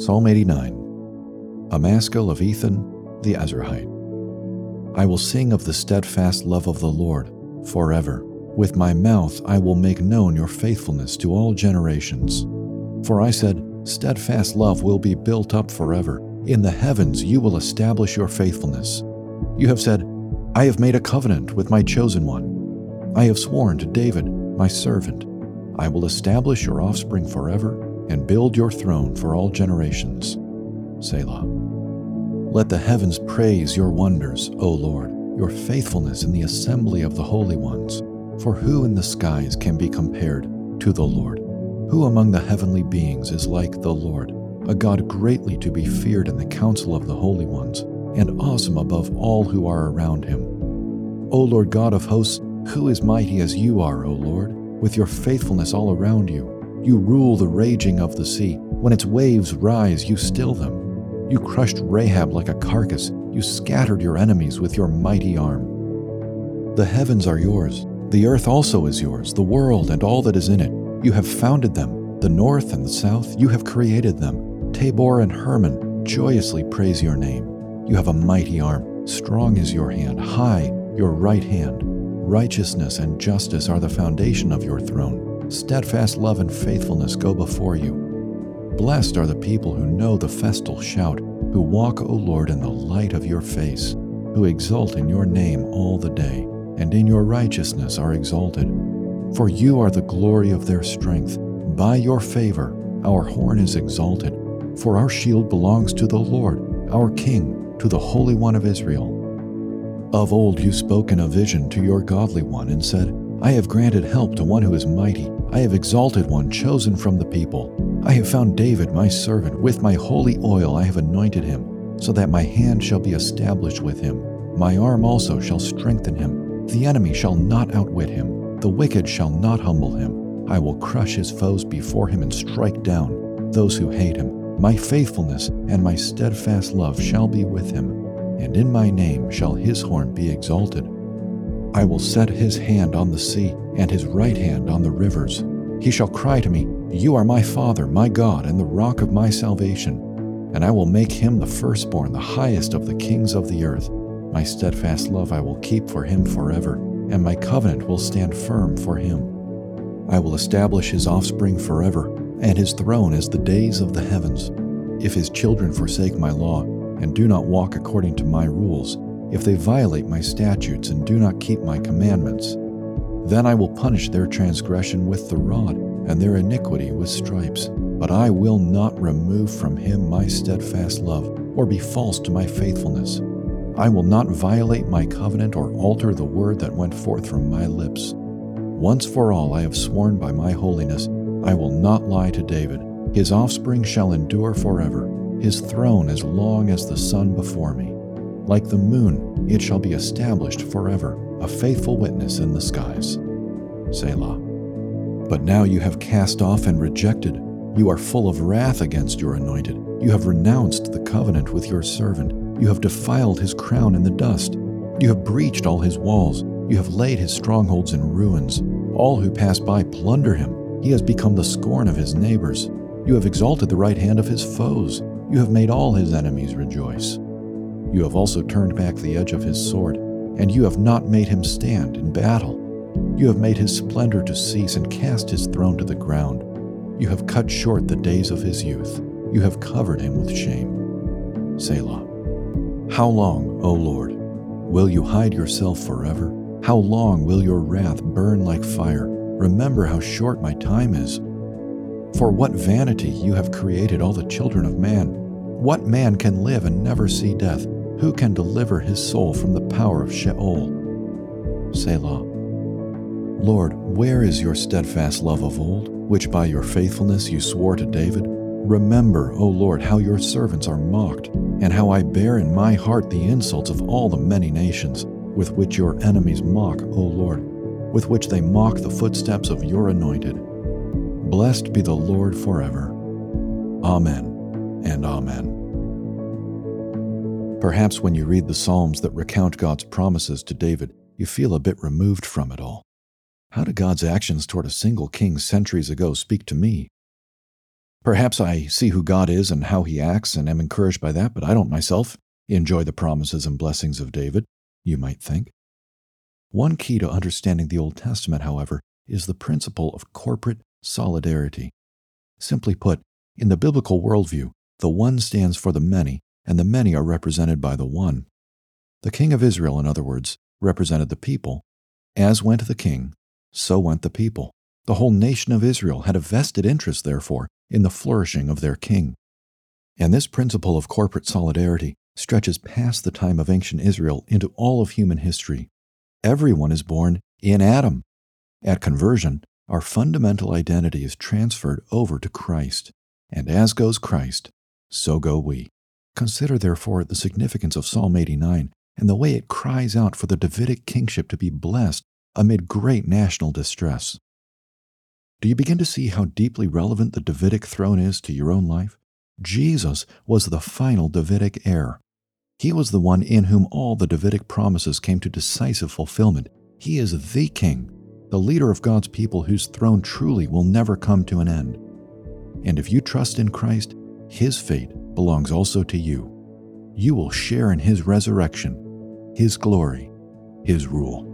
Psalm 89, a maskil of Ethan the Ezrahite. I will sing of the steadfast love of the Lord forever. With my mouth I will make known your faithfulness to all generations. For I said, steadfast love will be built up forever. In the heavens you will establish your faithfulness. You have said, I have made a covenant with my chosen one. I have sworn to David, my servant. I will establish your offspring forever and build your throne for all generations. Selah. Let the heavens praise your wonders, O Lord, your faithfulness in the assembly of the holy ones. For who in the skies can be compared to the Lord? Who among the heavenly beings is like the Lord, a God greatly to be feared in the council of the holy ones, and awesome above all who are around him? O Lord God of hosts, who is mighty as you are, O Lord, with your faithfulness all around you? You rule the raging of the sea. When its waves rise, you still them. You crushed Rahab like a carcass. You scattered your enemies with your mighty arm. The heavens are yours. The earth also is yours, the world and all that is in it. You have founded them. The north and the south, you have created them. Tabor and Hermon joyously praise your name. You have a mighty arm. Strong is your hand, high your right hand. Righteousness and justice are the foundation of your throne. Steadfast love and faithfulness go before you. Blessed are the people who know the festal shout, who walk, O Lord, in the light of your face, who exult in your name all the day, and in your righteousness are exalted. For you are the glory of their strength. By your favor our horn is exalted. For our shield belongs to the Lord, our King, to the Holy One of Israel. Of old you spoke in a vision to your godly one and said, I have granted help to one who is mighty. I have exalted one chosen from the people. I have found David, my servant. With my holy oil I have anointed him, so that my hand shall be established with him. My arm also shall strengthen him. The enemy shall not outwit him. The wicked shall not humble him. I will crush his foes before him and strike down those who hate him. My faithfulness and my steadfast love shall be with him, and in my name shall his horn be exalted. I will set his hand on the sea, and his right hand on the rivers. He shall cry to me, You are my Father, my God, and the rock of my salvation. And I will make him the firstborn, the highest of the kings of the earth. My steadfast love I will keep for him forever, and my covenant will stand firm for him. I will establish his offspring forever, and his throne as the days of the heavens. If his children forsake my law, and do not walk according to my rules, if they violate my statutes and do not keep my commandments, then I will punish their transgression with the rod and their iniquity with stripes. But I will not remove from him my steadfast love or be false to my faithfulness. I will not violate my covenant or alter the word that went forth from my lips. Once for all I have sworn by my holiness, I will not lie to David. His offspring shall endure forever, his throne as long as the sun before me. Like the moon, it shall be established forever, a faithful witness in the skies. Selah. But now you have cast off and rejected. You are full of wrath against your anointed. You have renounced the covenant with your servant. You have defiled his crown in the dust. You have breached all his walls. You have laid his strongholds in ruins. All who pass by plunder him. He has become the scorn of his neighbors. You have exalted the right hand of his foes. You have made all his enemies rejoice. You have also turned back the edge of his sword, and you have not made him stand in battle. You have made his splendor to cease and cast his throne to the ground. You have cut short the days of his youth. You have covered him with shame. Selah. How long, O Lord, will you hide yourself forever? How long will your wrath burn like fire? Remember how short my time is. For what vanity you have created all the children of man. What man can live and never see death? Who can deliver his soul from the power of Sheol? Selah. Lord, where is your steadfast love of old, which by your faithfulness you swore to David? Remember, O Lord, how your servants are mocked, and how I bear in my heart the insults of all the many nations, with which your enemies mock, O Lord, with which they mock the footsteps of your anointed. Blessed be the Lord forever. Amen. And amen. Perhaps when you read the Psalms that recount God's promises to David, you feel a bit removed from it all. How do God's actions toward a single king centuries ago speak to me? Perhaps I see who God is and how he acts and am encouraged by that, but I don't myself enjoy the promises and blessings of David, you might think. One key to understanding the Old Testament, however, is the principle of corporate solidarity. Simply put, in the biblical worldview, the one stands for the many, and the many are represented by the one. The king of Israel, in other words, represented the people. As went the king, so went the people. The whole nation of Israel had a vested interest, therefore, in the flourishing of their king. And this principle of corporate solidarity stretches past the time of ancient Israel into all of human history. Everyone is born in Adam. At conversion, our fundamental identity is transferred over to Christ. And as goes Christ, so go we. Consider, therefore, the significance of Psalm 89 and the way it cries out for the Davidic kingship to be blessed amid great national distress. Do you begin to see how deeply relevant the Davidic throne is to your own life? Jesus was the final Davidic heir. He was the one in whom all the Davidic promises came to decisive fulfillment. He is the king, the leader of God's people whose throne truly will never come to an end. And if you trust in Christ, his fate belongs also to you. You will share in his resurrection, his glory, his rule.